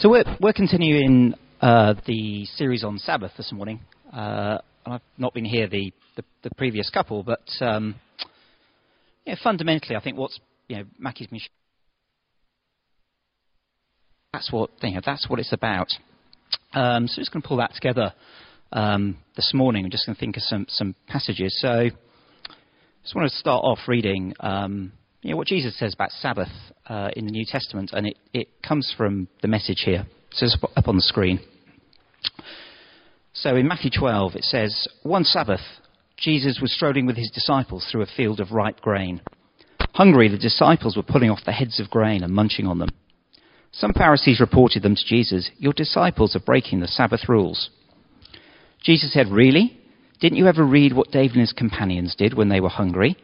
So we're continuing the series on Sabbath this morning. I've not been here the previous couple, but fundamentally, I think Mackie's been showing, that's what it's about. So I'm just going to pull that together this morning. I'm just going to think of some passages. So I just want to start off reading what Jesus says about Sabbath in the New Testament, and it comes from the Message here. So it's up on the screen. So in Matthew 12, it says, "One Sabbath, Jesus was strolling with his disciples through a field of ripe grain. Hungry, the disciples were pulling off the heads of grain and munching on them. Some Pharisees reported them to Jesus, 'Your disciples are breaking the Sabbath rules.' Jesus said, 'Really? Didn't you ever read what David and his companions did when they were hungry?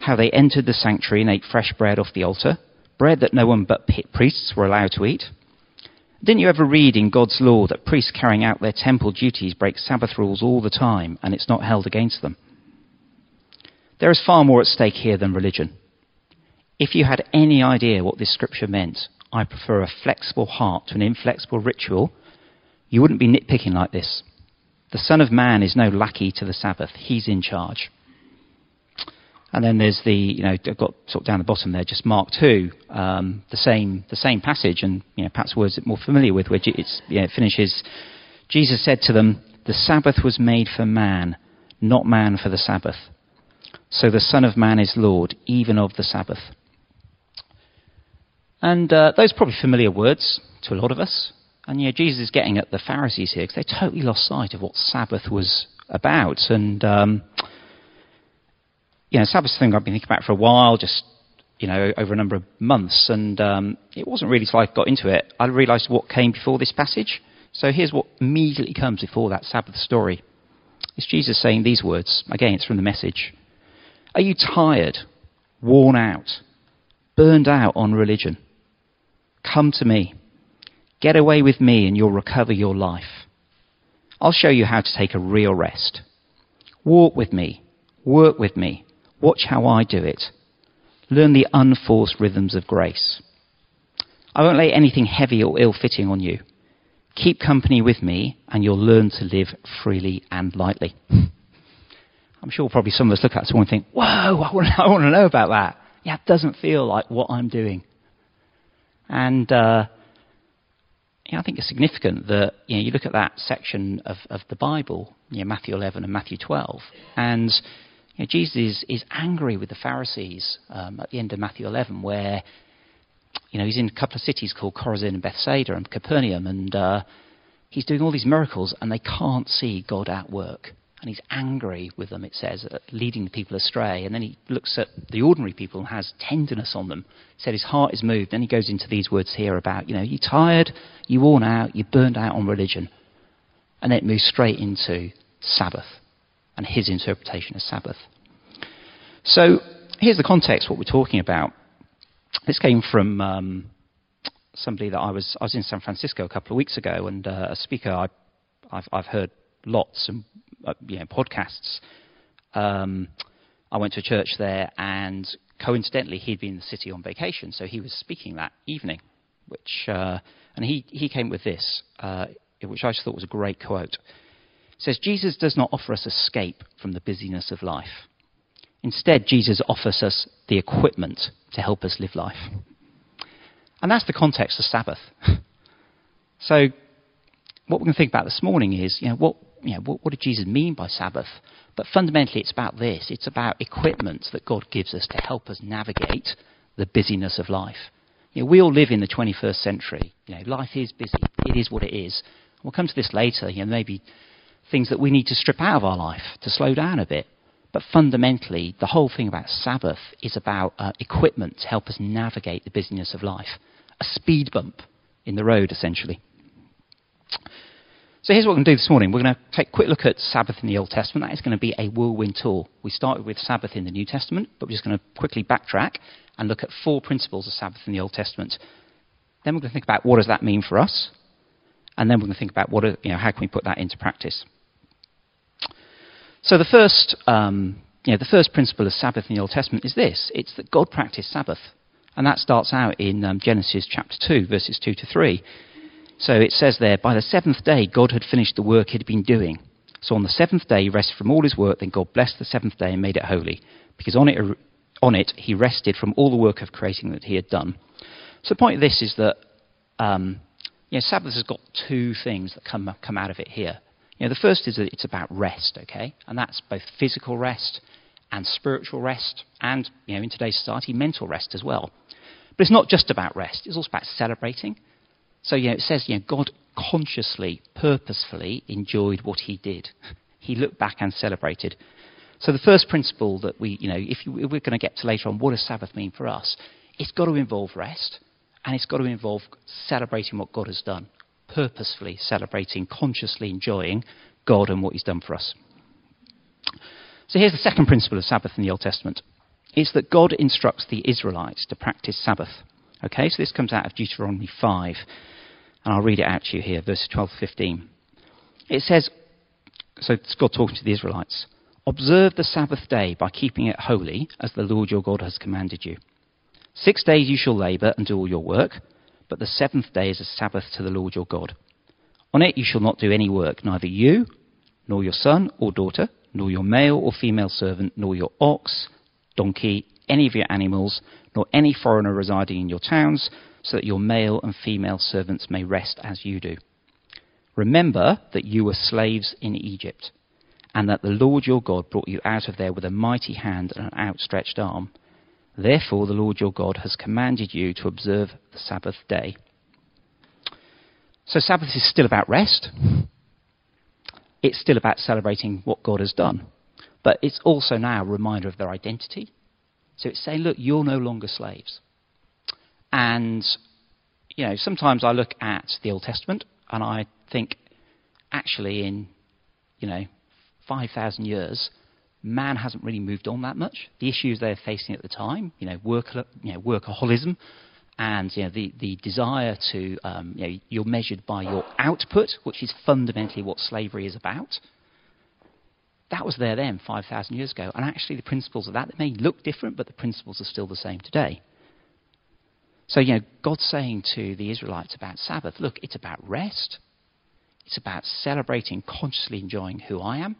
How they entered the sanctuary and ate fresh bread off the altar, bread that no one but priests were allowed to eat? Didn't you ever read in God's law that priests carrying out their temple duties break Sabbath rules all the time, and it's not held against them?' There is far more at stake here than religion. If you had any idea what this scripture meant, 'I prefer a flexible heart to an inflexible ritual,' you wouldn't be nitpicking like this. The Son of Man is no lackey to the Sabbath. He's in charge." And then there's I've got sort of down the bottom there, just Mark 2, the same passage, and perhaps words that you're more familiar with, where it finishes, "Jesus said to them, 'The Sabbath was made for man, not man for the Sabbath. So the Son of Man is Lord, even of the Sabbath.'" And those are probably familiar words to a lot of us. And Jesus is getting at the Pharisees here, because they totally lost sight of what Sabbath was about. And Sabbath's thing I've been thinking about for a while, just, over a number of months, and it wasn't really till I got into it. I realised what came before this passage. So here's what immediately comes before that Sabbath story. It's Jesus saying these words. Again, it's from the Message. "Are you tired, worn out, burned out on religion? Come to me. Get away with me and you'll recover your life. I'll show you how to take a real rest. Walk with me. Work with me. Watch how I do it. Learn the unforced rhythms of grace. I won't lay anything heavy or ill-fitting on you. Keep company with me and you'll learn to live freely and lightly." I'm sure probably some of us look at someone and think, "Whoa, I want to know about that. Yeah, it doesn't feel like what I'm doing." And I think it's significant that you look at that section of the Bible, Matthew 11 and Matthew 12, and Jesus is angry with the Pharisees at the end of Matthew 11, where he's in a couple of cities called Chorazin and Bethsaida and Capernaum, and he's doing all these miracles, and they can't see God at work. And he's angry with them, it says, leading the people astray. And then he looks at the ordinary people and has tenderness on them. He said his heart is moved. Then he goes into these words here about, "You tired, you worn out, you burned out on religion." And then it moves straight into Sabbath and his interpretation of Sabbath. So here's the context, what we're talking about. This came from somebody that I was in San Francisco a couple of weeks ago, and a speaker I've heard lots, and podcasts. I went to a church there, and coincidentally he'd been in the city on vacation, so he was speaking that evening, which and he came with this, which I just thought was a great quote. It says, "Jesus does not offer us escape from the busyness of life. Instead, Jesus offers us the equipment to help us live life." And that's the context of Sabbath. So what we're going to think about this morning is, what did Jesus mean by Sabbath? But fundamentally, it's about this. It's about equipment that God gives us to help us navigate the busyness of life. We all live in the 21st century. Life is busy. It is what it is. We'll come to this later. Maybe things that we need to strip out of our life to slow down a bit. But fundamentally, the whole thing about Sabbath is about equipment to help us navigate the busyness of life. A speed bump in the road, essentially. So here's what we're going to do this morning. We're going to take a quick look at Sabbath in the Old Testament. That is going to be a whirlwind tour. We started with Sabbath in the New Testament, but we're just going to quickly backtrack and look at 4 principles of Sabbath in the Old Testament. Then we're going to think about what does that mean for us, and then we're going to think about how can we put that into practice. So the first principle of Sabbath in the Old Testament is this. It's that God practiced Sabbath. And that starts out in Genesis chapter 2, verses 2 to 3. So it says there, by the seventh day, God had finished the work he'd been doing. So on the seventh day, he rested from all his work. Then God blessed the seventh day and made it holy, because on it he rested from all the work of creating that he had done. So the point of this is that Sabbath has got two things that come out of it here. You know, the first is that it's about rest, okay? And that's both physical rest and spiritual rest and, you know, in today's society, mental rest as well. But it's not just about rest. It's also about celebrating. So, you know, it says, you know, God consciously, purposefully enjoyed what he did. He looked back and celebrated. So the first principle that we, you know, if we're going to get to later on, what does Sabbath mean for us? It's got to involve rest, and it's got to involve celebrating what God has done, purposefully celebrating, consciously enjoying God and what he's done for us. So here's the second principle of Sabbath in the Old Testament. It's that God instructs the Israelites to practice Sabbath. Okay, so this comes out of Deuteronomy 5, and I'll read it out to you here, verses 12 to 15. It says, so it's God talking to the Israelites, "Observe the Sabbath day by keeping it holy, as the Lord your God has commanded you. 6 days you shall labor and do all your work, but the seventh day is a Sabbath to the Lord your God. On it you shall not do any work, neither you, nor your son or daughter, nor your male or female servant, nor your ox, donkey, any of your animals, nor any foreigner residing in your towns, so that your male and female servants may rest as you do. Remember that you were slaves in Egypt, and that the Lord your God brought you out of there with a mighty hand and an outstretched arm. Therefore, the Lord your God has commanded you to observe the Sabbath day." So Sabbath is still about rest. It's still about celebrating what God has done. But it's also now a reminder of their identity. So it's saying, look, you're no longer slaves. And, you know, sometimes I look at the Old Testament and I think, actually in, you know, 5,000 years, man hasn't really moved on that much. The issues they're facing at the time, you know, workaholism, and you know the desire to, you're measured by your output, which is fundamentally what slavery is about. That was there then 5,000 years ago, and actually the principles of that, they may look different, but the principles are still the same today. So you know, God's saying to the Israelites about Sabbath, look, it's about rest, it's about celebrating, consciously enjoying who I am.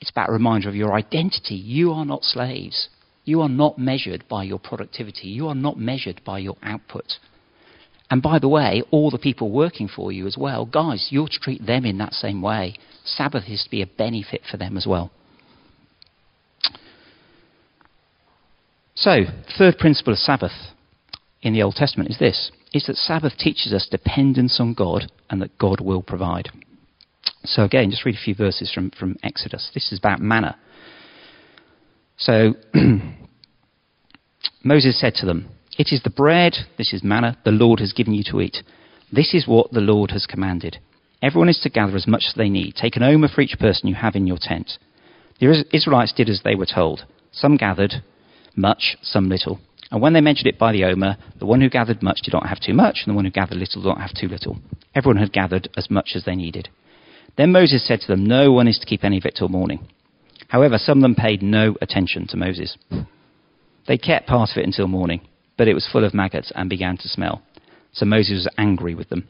It's about a reminder of your identity. You are not slaves. You are not measured by your productivity. You are not measured by your output. And by the way, all the people working for you as well, guys, you're to treat them in that same way. Sabbath is to be a benefit for them as well. So, the third principle of Sabbath in the Old Testament is this. It's that Sabbath teaches us dependence on God and that God will provide. So again, just read a few verses from Exodus. This is about manna. So Moses said to them, "It is the bread," this is manna, "the Lord has given you to eat. This is what the Lord has commanded. Everyone is to gather as much as they need. Take an omer for each person you have in your tent." The Israelites did as they were told. Some gathered much, some little. And when they measured it by the omer, the one who gathered much did not have too much, and the one who gathered little did not have too little. Everyone had gathered as much as they needed. Then Moses said to them, "No one is to keep any of it till morning." However, some of them paid no attention to Moses. They kept part of it until morning, but it was full of maggots and began to smell. So Moses was angry with them.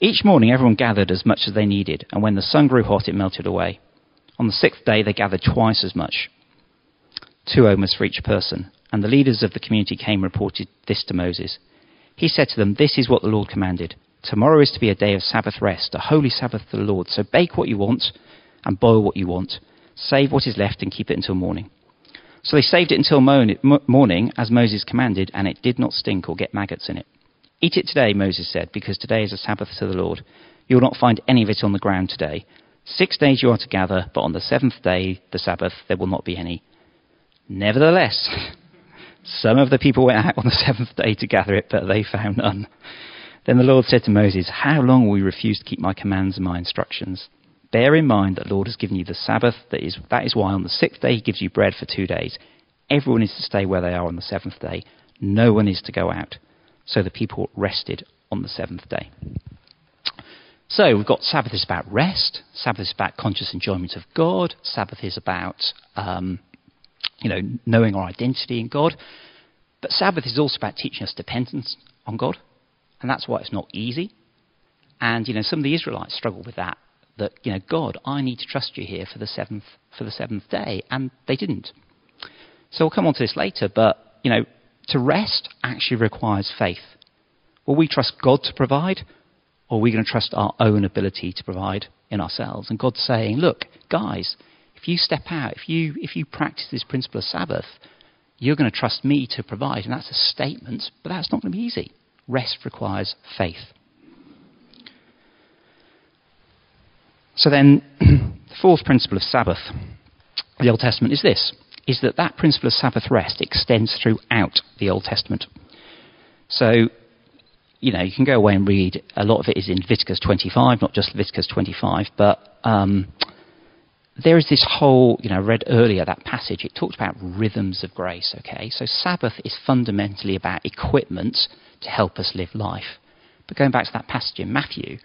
Each morning everyone gathered as much as they needed, and when the sun grew hot, it melted away. On the sixth day they gathered twice as much, 2 omers for each person. And the leaders of the community came and reported this to Moses. He said to them, "This is what the Lord commanded. Tomorrow is to be a day of Sabbath rest, a holy Sabbath to the Lord. So bake what you want and boil what you want. Save what is left and keep it until morning." So they saved it until morning, as Moses commanded, and it did not stink or get maggots in it. "Eat it today," Moses said, "because today is a Sabbath to the Lord. You will not find any of it on the ground today. 6 days you are to gather, but on the seventh day, the Sabbath, there will not be any." Nevertheless, some of the people went out on the seventh day to gather it, but they found none. Then the Lord said to Moses, "How long will you refuse to keep my commands and my instructions? Bear in mind that the Lord has given you the Sabbath. That is why on the sixth day he gives you bread for 2 days. Everyone is to stay where they are on the seventh day. No one is to go out." So the people rested on the seventh day. So we've got Sabbath is about rest. Sabbath is about conscious enjoyment of God. Sabbath is about knowing our identity in God. But Sabbath is also about teaching us dependence on God. And that's why it's not easy. And, you know, some of the Israelites struggled with that, that, you know, God, I need to trust you here for the seventh day. And they didn't. So we'll come on to this later, but, you know, to rest actually requires faith. Will we trust God to provide, or are we going to trust our own ability to provide in ourselves? And God's saying, look, guys, if you step out, if you practice this principle of Sabbath, you're going to trust me to provide. And that's a statement, but that's not going to be easy. Rest requires faith. So then, the fourth principle of Sabbath, the Old Testament, is this, is that that principle of Sabbath rest extends throughout the Old Testament. So, you know, you can go away and read, a lot of it is in Leviticus 25, not just Leviticus 25, but there is this whole, you know, I read earlier that passage, it talked about rhythms of grace, okay? So Sabbath is fundamentally about equipment to help us live life. But going back to that passage in Matthew,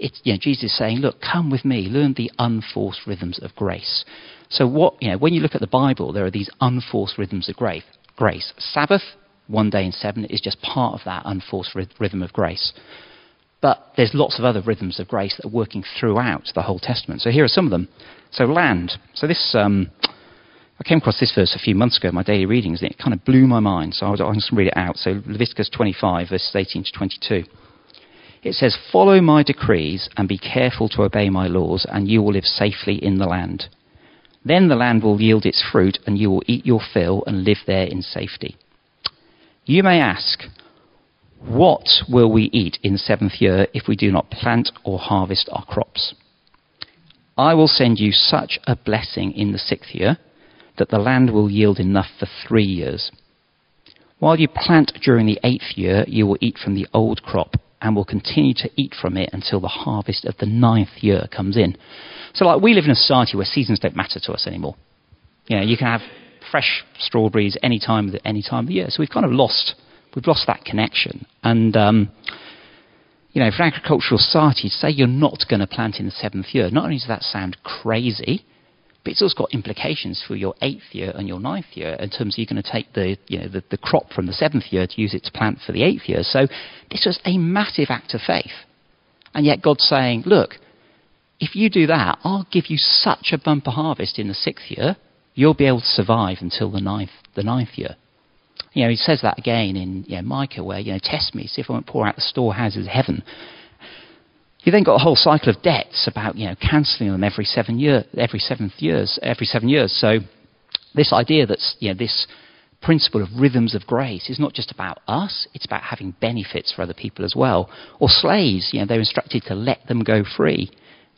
it's, you know, Jesus is saying, look, come with me, learn the unforced rhythms of grace. So what, you know, when you look at the Bible, there are these unforced rhythms of grace. Sabbath, one day in seven, is just part of that unforced rhythm of grace. But there's lots of other rhythms of grace that are working throughout the whole Testament. So here are some of them. So land. So this, I came across this verse a few months ago in my daily readings, and it kind of blew my mind. So I'm just going to read it out. So Leviticus 25, verses 18 to 22. It says, follow my decrees and be careful to obey my laws, and you will live safely in the land. Then the land will yield its fruit, and you will eat your fill and live there in safety. You may ask, what will we eat in the seventh year if we do not plant or harvest our crops? I will send you such a blessing in the sixth year that the land will yield enough for 3 years. While you plant during the eighth year, you will eat from the old crop and will continue to eat from it until the harvest of the ninth year comes in. So, like, we live in a society where seasons don't matter to us anymore. You know, you can have fresh strawberries any time of the year. So we've kind of lost that connection. And, you know, for an agricultural society, to say you're not going to plant in the seventh year, not only does that sound crazy, but it's also got implications for your eighth year and your ninth year in terms of you're going to take the crop from the seventh year to use it to plant for the eighth year. So this was a massive act of faith. And yet God's saying, look, if you do that, I'll give you such a bumper harvest in the sixth year, you'll be able to survive until the ninth year. You know, he says that again in Micah, where, you know, test me, see if I won't pour out the storehouses of heaven. You then got a whole cycle of debts about, you know, cancelling them every seven years. So this idea that, you know, this principle of rhythms of grace is not just about us, it's about having benefits for other people as well. Or slaves, you know, they're instructed to let them go free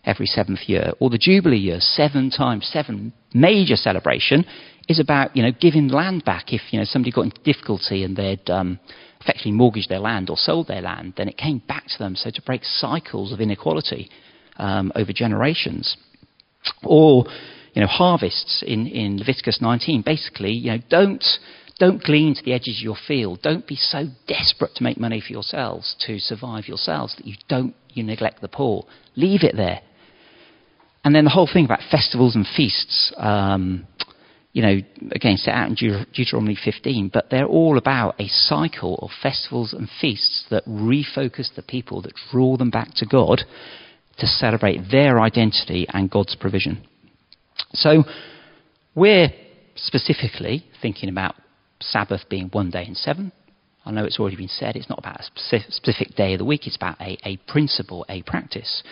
every seventh year. Or the Jubilee year, 7 times 7, major celebration, is about, you know, giving land back. If, you know, somebody got into difficulty and they'd effectively mortgaged their land or sold their land, then it came back to them. So to break cycles of inequality over generations. Or, you know, harvests in Leviticus 19, basically, you know, don't glean to the edges of your field. Don't be so desperate to make money for yourselves, to survive yourselves, that you neglect the poor. Leave it there. And then the whole thing about festivals and feasts, you know, again, set out in Deuteronomy 15, but they're all about a cycle of festivals and feasts that refocus the people, that draw them back to God, to celebrate their identity and God's provision. So we're specifically thinking about Sabbath being one day in seven. I know it's already been said, it's not about a specific day of the week, it's about a principle, a practice.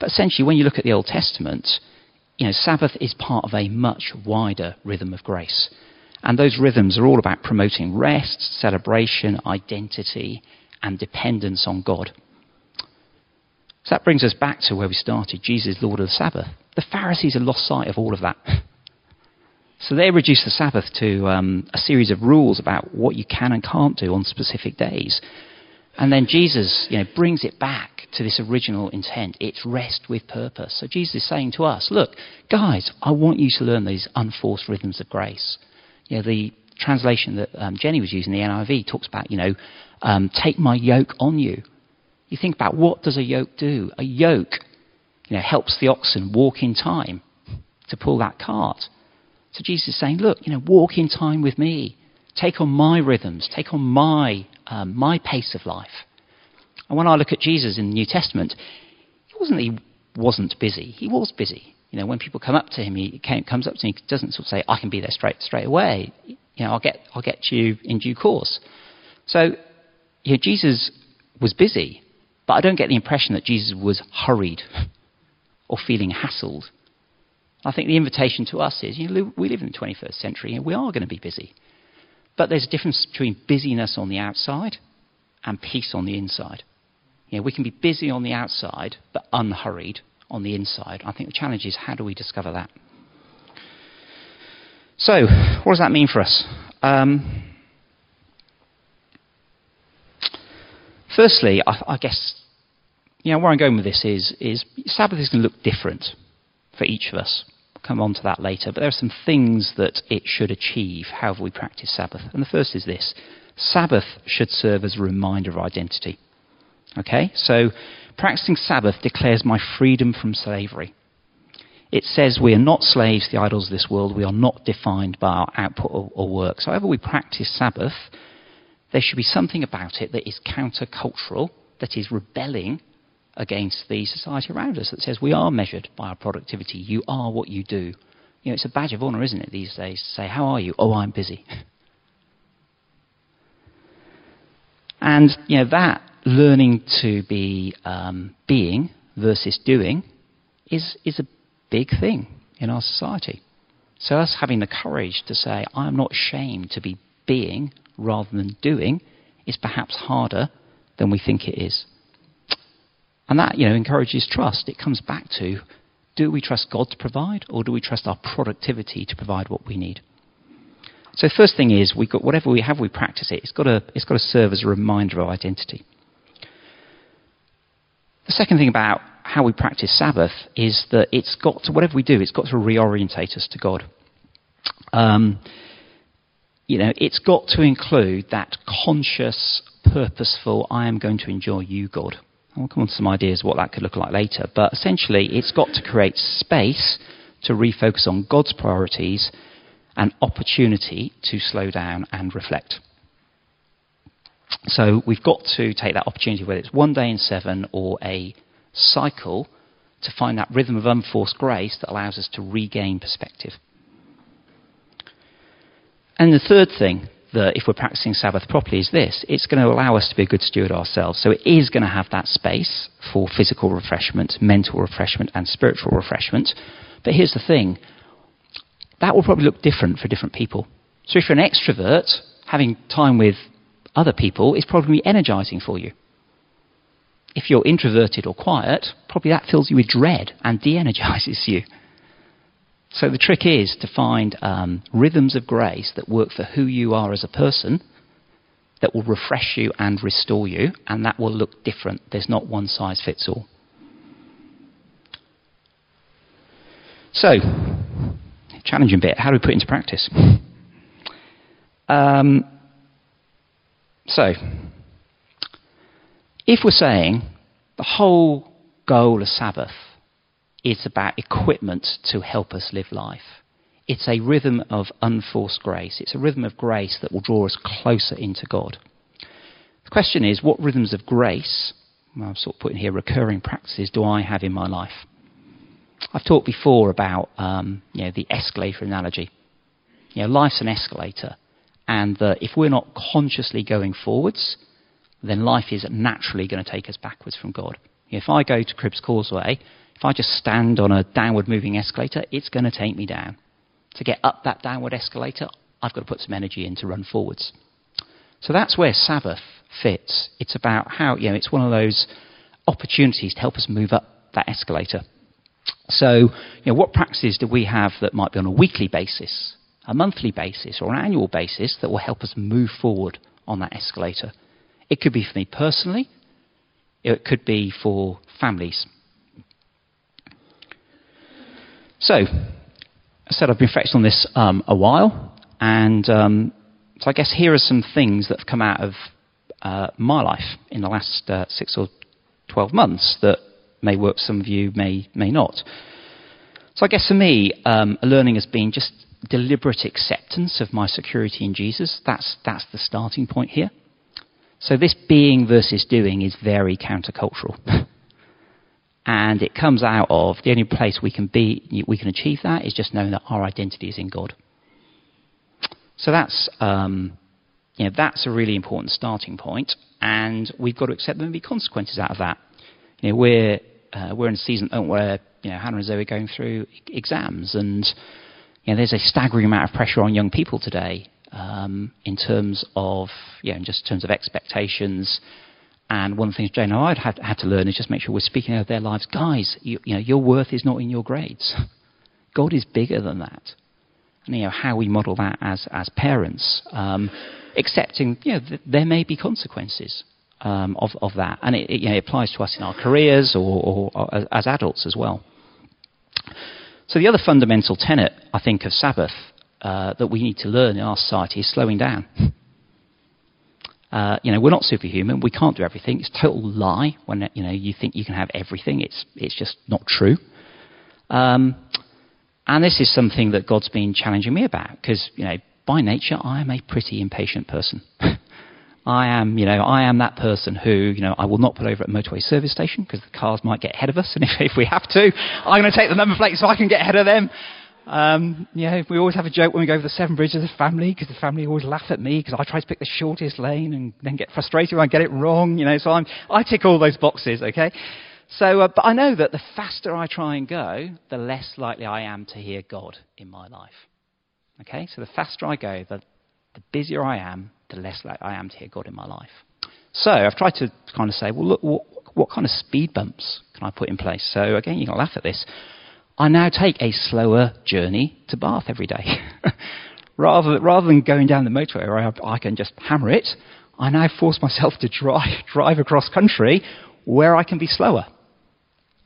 But essentially, when you look at the Old Testament, you know, Sabbath is part of a much wider rhythm of grace. And those rhythms are all about promoting rest, celebration, identity, and dependence on God. So that brings us back to where we started, Jesus, Lord of the Sabbath. The Pharisees had lost sight of all of that. So they reduced the Sabbath to a series of rules about what you can and can't do on specific days. And then Jesus, you know, brings it back to this original intent. It's rest with purpose. So Jesus is saying to us, look, guys, I want you to learn these unforced rhythms of grace. You know, the translation that Jenny was using, the NIV, talks about, you know, take my yoke on you. You think about, what does a yoke do? A yoke, you know, helps the oxen walk in time to pull that cart. So Jesus is saying, look, you know, walk in time with me. Take on my rhythms. Take on my pace of life. And when I look at Jesus in the New Testament, he wasn't busy. He was busy. You know, when people come up to him, comes up to him. He doesn't sort of say, "I can be there straight away. You know, I'll get to you in due course." So, you know, Jesus was busy, but I don't get the impression that Jesus was hurried or feeling hassled. I think the invitation to us is, you know, we live in the 21st century, and we are going to be busy. But there's a difference between busyness on the outside and peace on the inside. You know, we can be busy on the outside, but unhurried on the inside. I think the challenge is, how do we discover that? So, what does that mean for us? Firstly, I guess, you know, where I'm going with this is Sabbath is going to look different for each of us. We'll come on to that later. But there are some things that it should achieve, however we practice Sabbath. And the first is this: Sabbath should serve as a reminder of identity. Okay, so practicing Sabbath declares my freedom from slavery. It says we are not slaves to the idols of this world. We are not defined by our output or work. So however we practice Sabbath, there should be something about it that is countercultural, that is rebelling against the society around us, that says we are measured by our productivity. You are what you do. You know, it's a badge of honour, isn't it, these days, to say, "How are you?" "Oh, I'm busy." And, you know, that learning to be being versus doing is a big thing in our society. So us having the courage to say, "I'm not ashamed to be being rather than doing," is perhaps harder than we think it is. And that, you know, encourages trust. It comes back to, do we trust God to provide, or do we trust our productivity to provide what we need? So the first thing is, we got whatever we have, we practice it. It's got to serve as a reminder of identity. The second thing about how we practice Sabbath is that it's got to, whatever we do, it's got to reorientate us to God. You know, it's got to include that conscious, purposeful, "I am going to enjoy you, God." I'll come on to some ideas of what that could look like later. But essentially, it's got to create space to refocus on God's priorities and opportunity to slow down and reflect. So we've got to take that opportunity, whether it's one day in seven or a cycle, to find that rhythm of unforced grace that allows us to regain perspective. And the third thing, that if we're practicing Sabbath properly, is this: it's going to allow us to be a good steward ourselves. So it is going to have that space for physical refreshment, mental refreshment, and spiritual refreshment. But here's the thing: that will probably look different for different people. So if you're an extrovert, having time with other people is probably energizing for you. If you're introverted or quiet, probably that fills you with dread and de-energizes you. So the trick is to find rhythms of grace that work for who you are as a person, that will refresh you and restore you, and that will look different. There's not one size fits all. So, challenging bit, how do we put it into practice? So, if we're saying the whole goal of Sabbath is about equipment to help us live life, it's a rhythm of unforced grace. It's a rhythm of grace that will draw us closer into God. The question is, what rhythms of grace, I'm sort of putting here recurring practices, do I have in my life? I've talked before about you know, the escalator analogy. You know, life's an escalator. And that if we're not consciously going forwards, then life is naturally going to take us backwards from God. If I go to Cribbs Causeway, if I just stand on a downward moving escalator, it's going to take me down. To get up that downward escalator, I've got to put some energy in to run forwards. So that's where Sabbath fits. It's about how, you know, it's one of those opportunities to help us move up that escalator. So, you know, what practices do we have that might be on a weekly basis, a monthly basis, or an annual basis that will help us move forward on that escalator? It could be for me personally. It could be for families. So, I said I've been reflecting on this a while, and so I guess here are some things that have come out of my life in the last 6 or 12 months that may work for some of you, may not. So I guess for me, learning has been just deliberate acceptance of my security in Jesus. That's the starting point here. So this being versus doing is very countercultural. And it comes out of the only place we can achieve that is just knowing that our identity is in God. So that's that's a really important starting point, and we've got to accept there may be consequences out of that. You know, we're in a season where Hannah and Zoe are going through exams, and there's a staggering amount of pressure on young people today in terms of just in terms of expectations. And one of the things Jane and I had to learn is just make sure we're speaking out of their lives. Guys, your worth is not in your grades. God is bigger than that. And how we model that as parents, accepting there may be consequences of that, and it applies to us in our careers or as adults as well. So the other fundamental tenet, I think, of Sabbath that we need to learn in our society is slowing down. We're not superhuman. We can't do everything. It's a total lie when you think you can have everything. It's just not true. And this is something that God's been challenging me about, because, by nature, I am a pretty impatient person. I am that person who, I will not pull over at a motorway service station because the cars might get ahead of us, and if we have to, I'm going to take the number plate so I can get ahead of them. We always have a joke when we go over the Seven Bridges as a family, because the family always laugh at me because I try to pick the shortest lane and then get frustrated when I get it wrong, so I tick all those boxes, okay? So, but I know that the faster I try and go, the less likely I am to hear God in my life. Okay, so the faster I go, the busier I am, the less likely I am to hear God in my life. So I've tried to kind of say, well, look, what kind of speed bumps can I put in place? So again, you can laugh at this. I now take a slower journey to Bath every day. Rather than going down the motorway where I can just hammer it, I now force myself to drive across country where I can be slower.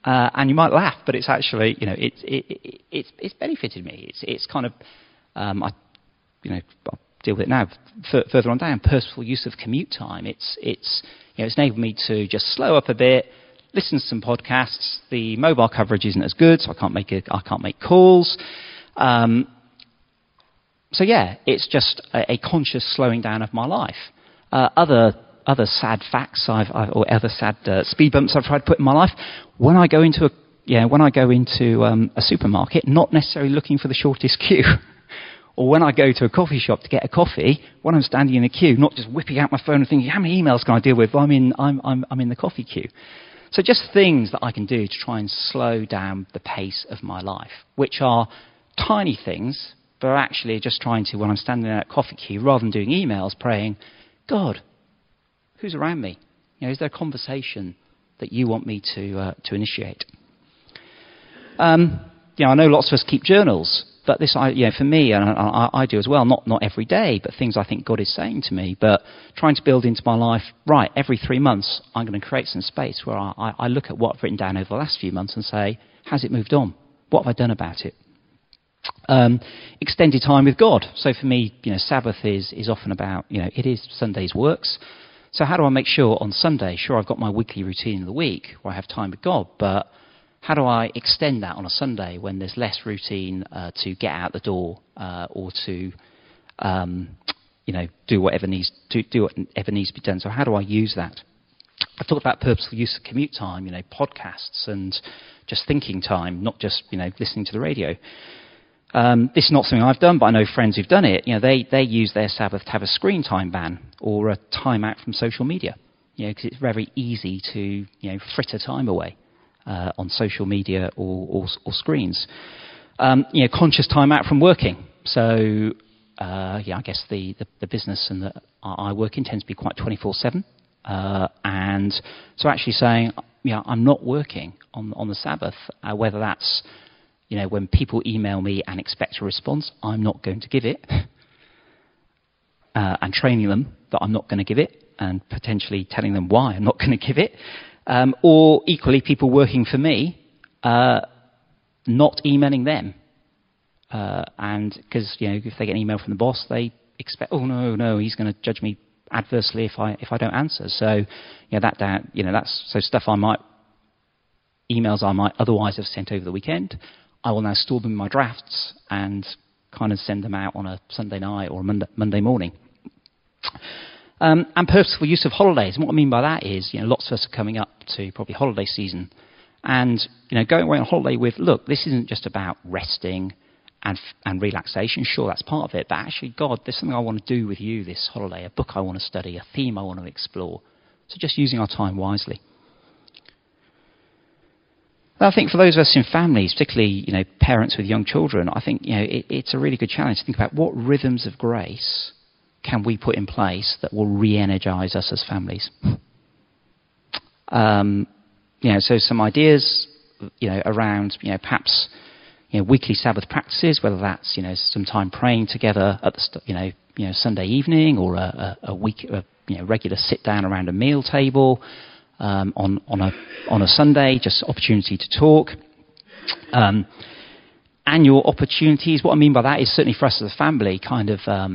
And you might laugh, but it's actually, it's benefited me. It's kind of, I'll deal with it now. Further on down, purposeful use of commute time. It's enabled me to just slow up a bit, listen to some podcasts. The mobile coverage isn't as good, so I can't make calls. It's just a conscious slowing down of my life. Other sad facts speed bumps I've tried to put in my life. When I go into a supermarket, not necessarily looking for the shortest queue, or when I go to a coffee shop to get a coffee, when I'm standing in a queue, not just whipping out my phone and thinking how many emails can I deal with. I'm in the coffee queue. So just things that I can do to try and slow down the pace of my life, which are tiny things, but actually just trying to, when I'm standing in that coffee queue, rather than doing emails, praying, God, who's around me? Is there a conversation that you want me to initiate? I know lots of us keep journals, but this, for me, and I do as well. Not every day, but things I think God is saying to me. But trying to build into my life, right? Every 3 months, I'm going to create some space where I look at what I've written down over the last few months and say, has it moved on? What have I done about it? Extended time with God. So for me, Sabbath is often about it is Sunday's works. So how do I make sure on Sunday, I've got my weekly routine of the week where I have time with God, but how do I extend that on a Sunday when there's less routine to get out the door or to, do whatever needs to be done? So how do I use that? I've talked about purposeful use of commute time, podcasts and just thinking time, not just listening to the radio. This is not something I've done, but I know friends who've done it. They use their Sabbath to have a screen time ban or a time out from social media, because it's very easy to fritter time away on social media or screens. Conscious time out from working. So I guess the business and I work in tends to be quite 24/7, and so actually saying, I'm not working on the Sabbath, whether that's when people email me and expect a response, I'm not going to give it. And training them that I'm not going to give it and potentially telling them why I'm not going to give it. Or equally, people working for me, not emailing them. And because, if they get an email from the boss, they expect, oh, no, he's going to judge me adversely if I don't answer. So, that's so stuff emails I might otherwise have sent over the weekend, I will now store them in my drafts and kind of send them out on a Sunday night or a Monday morning. And purposeful use of holidays. And what I mean by that is, lots of us are coming up to probably holiday season. And, going away on holiday with, look, this isn't just about resting and relaxation. Sure, that's part of it. But actually, God, there's something I want to do with you this holiday, a book I want to study, a theme I want to explore. So just using our time wisely. I think for those of us in families, particularly, parents with young children, I think, it's a really good challenge to think about what rhythms of grace can we put in place that will re-energize us as families. So some ideas, around, perhaps, weekly Sabbath practices, whether that's, some time praying together at the, Sunday evening, or a regular sit down around a meal table. On a Sunday, just opportunity to talk. Annual opportunities. What I mean by that is, certainly for us as a family, kind of, for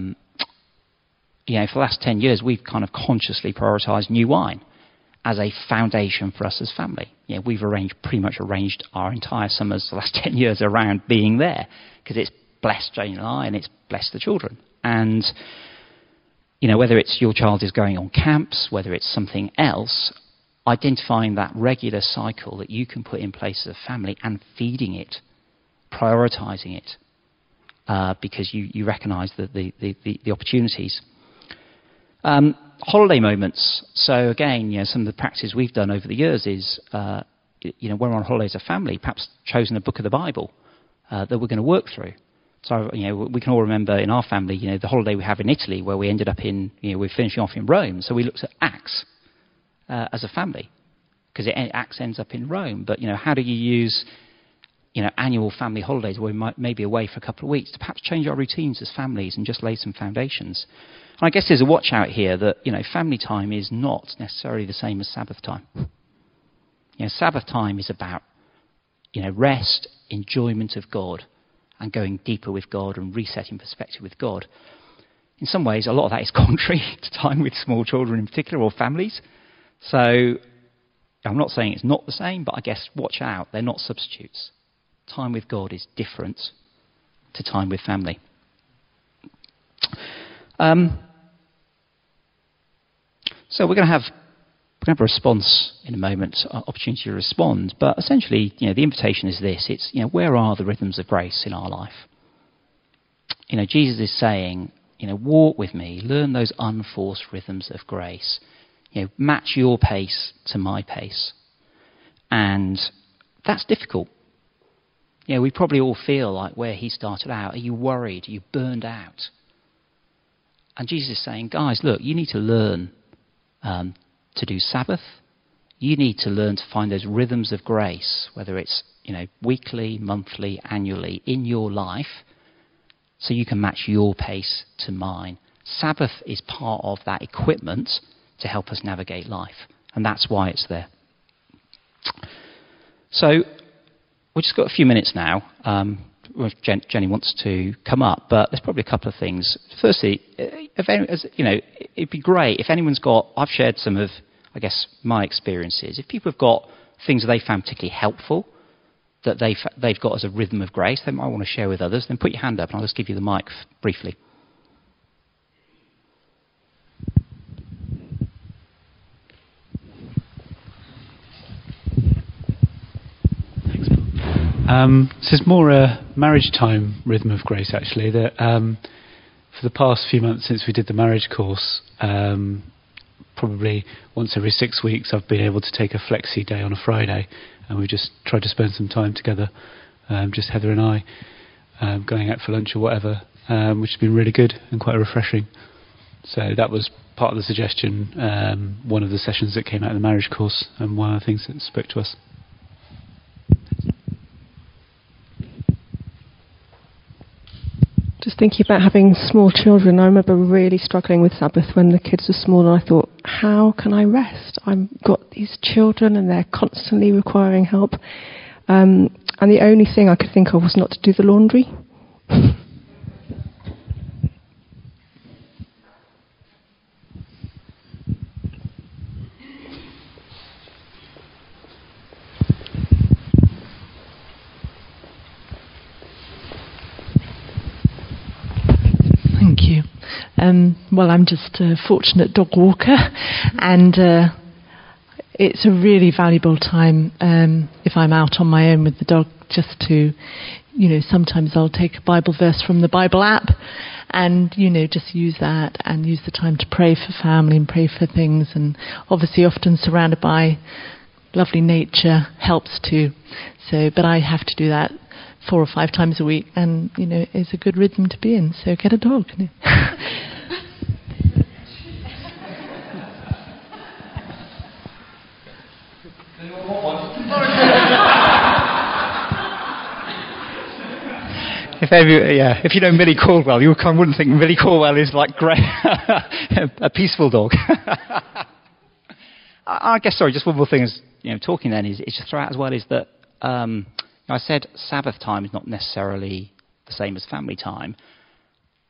the last 10 years, we've kind of consciously prioritised new wine as a foundation for us as family. We've pretty much arranged our entire summers, the last 10 years, around being there, because it's blessed Jane and I, and it's blessed the children. And, whether it's your child is going on camps, whether it's something else, identifying that regular cycle that you can put in place as a family and feeding it, prioritising it, because you recognise the opportunities. Holiday moments. So again, some of the practices we've done over the years is, when we're on holiday as a family, perhaps chosen a book of the Bible that we're going to work through. So, we can all remember in our family, the holiday we have in Italy, where we ended up in, we're finishing off in Rome. So we looked at Acts. As a family, because Acts ends up in Rome. But, how do you use, annual family holidays where we may be away for a couple of weeks to perhaps change our routines as families and just lay some foundations? And I guess there's a watch out here that, family time is not necessarily the same as Sabbath time. Sabbath time is about, rest, enjoyment of God, and going deeper with God and resetting perspective with God. In some ways, a lot of that is contrary to time with small children in particular, or families. So, I'm not saying it's not the same, but I guess watch out, they're not substitutes. Time with God is different to time with family. So we're going to have a response in a moment, opportunity to respond. But essentially, the invitation is this: it's, where are the rhythms of grace in our life? Jesus is saying, walk with me, learn those unforced rhythms of grace. Match your pace to my pace. And that's difficult. We probably all feel like where he started out. Are you worried? Are you burned out? And Jesus is saying, guys, look, you need to learn to do Sabbath. You need to learn to find those rhythms of grace, whether it's, weekly, monthly, annually, in your life, so you can match your pace to mine. Sabbath is part of that equipment to help us navigate life. And that's why it's there. So we've just got a few minutes now. If Jenny wants to come up, but there's probably a couple of things. Firstly, it'd be great if anyone's got, I've shared some of, I guess, my experiences. If people have got things that they found particularly helpful, that they've got as a rhythm of grace, they might want to share with others, then put your hand up and I'll just give you the mic briefly. This is more a marriage time rhythm of grace, actually, that for the past few months since we did the marriage course, probably once every 6 weeks I've been able to take a flexi day on a Friday, and we just tried to spend some time together, just Heather and I, going out for lunch or whatever, which has been really good and quite refreshing. So that was part of the suggestion, one of the sessions that came out of the marriage course, and one of the things that spoke to us. Just thinking about having small children, I remember really struggling with Sabbath when the kids were small, and I thought, how can I rest? I've got these children and they're constantly requiring help. And the only thing I could think of was not to do the laundry. Well, I'm just a fortunate dog walker, and it's a really valuable time if I'm out on my own with the dog, just to, you know, sometimes I'll take a Bible verse from the Bible app and, you know, just use that and use the time to pray for family and pray for things, and obviously often surrounded by lovely nature helps too. So, but I have to do that 4 or 5 times a week, and, you know, it's a good rhythm to be in, so get a dog. If you know Millie Caldwell, you kind of wouldn't think Millie Caldwell is like grey, a peaceful dog. I guess, sorry, just one more thing is, you know, talking then is to throw out as well is that I said Sabbath time is not necessarily the same as family time.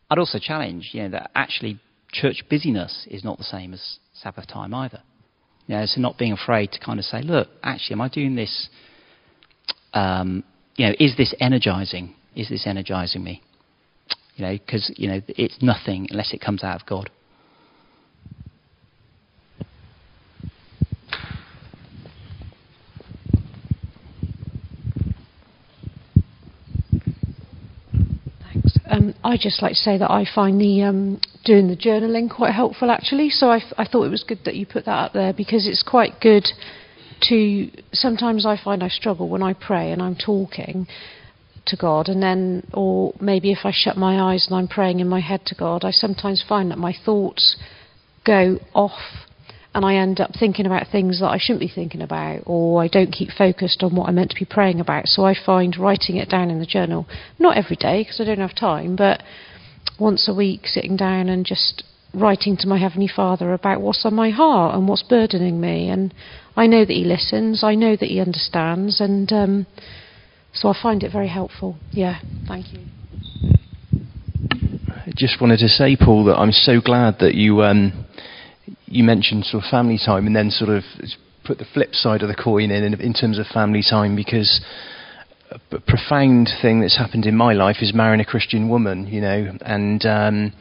I'd also challenge, you know, that actually church busyness is not the same as Sabbath time either. You know, so not being afraid to kind of say, look, actually, am I doing this? You know, is this energizing? Is this energizing me? You know, because, you know, it's nothing unless it comes out of God. I'd just like to say that I find the doing the journaling quite helpful, actually. So I thought it was good that you put that up there, because it's quite good to... Sometimes I find I struggle when I pray and I'm talking to God, and then, or maybe if I shut my eyes and I'm praying in my head to God, I sometimes find that my thoughts go off and I end up thinking about things that I shouldn't be thinking about, or I don't keep focused on what I'm meant to be praying about. So I find writing it down in the journal, not every day because I don't have time, but once a week sitting down and just writing to my Heavenly Father about what's on my heart and what's burdening me, and I know that He listens, I know that He understands, and so I find it very helpful. Yeah, thank you. I just wanted to say, Paul, that I'm so glad that you mentioned sort of family time, and then sort of put the flip side of the coin in terms of family time, because a profound thing that's happened in my life is marrying a Christian woman, you know, and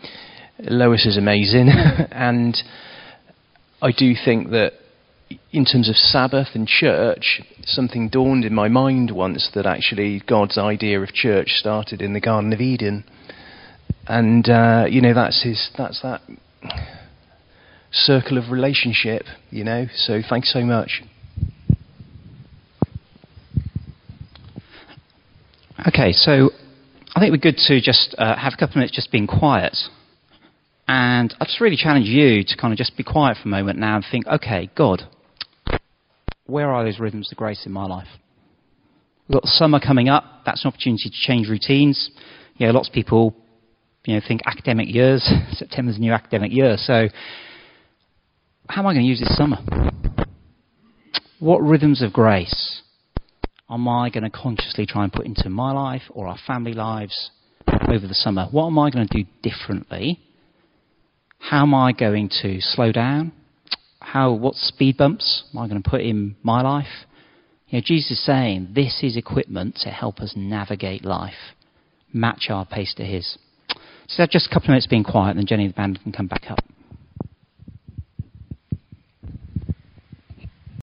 Lois is amazing. And I do think that in terms of Sabbath and church, something dawned in my mind once, that actually God's idea of church started in the Garden of Eden, and you know, that's that circle of relationship, you know. So thanks so much. Okay, so I think we're good to just have a couple of minutes just being quiet. And I just really challenge you to kind of just be quiet for a moment now and think, okay, God, where are those rhythms of grace in my life? We've got summer coming up. That's an opportunity to change routines. You know, lots of people, you know, think academic years. September's a new academic year. So how am I going to use this summer? What rhythms of grace am I going to consciously try and put into my life or our family lives over the summer? What am I going to do differently? How am I going to slow down? What speed bumps am I going to put in my life? You know, Jesus is saying this is equipment to help us navigate life, match our pace to His. So just a couple of minutes being quiet, and then Jenny and the band can come back up.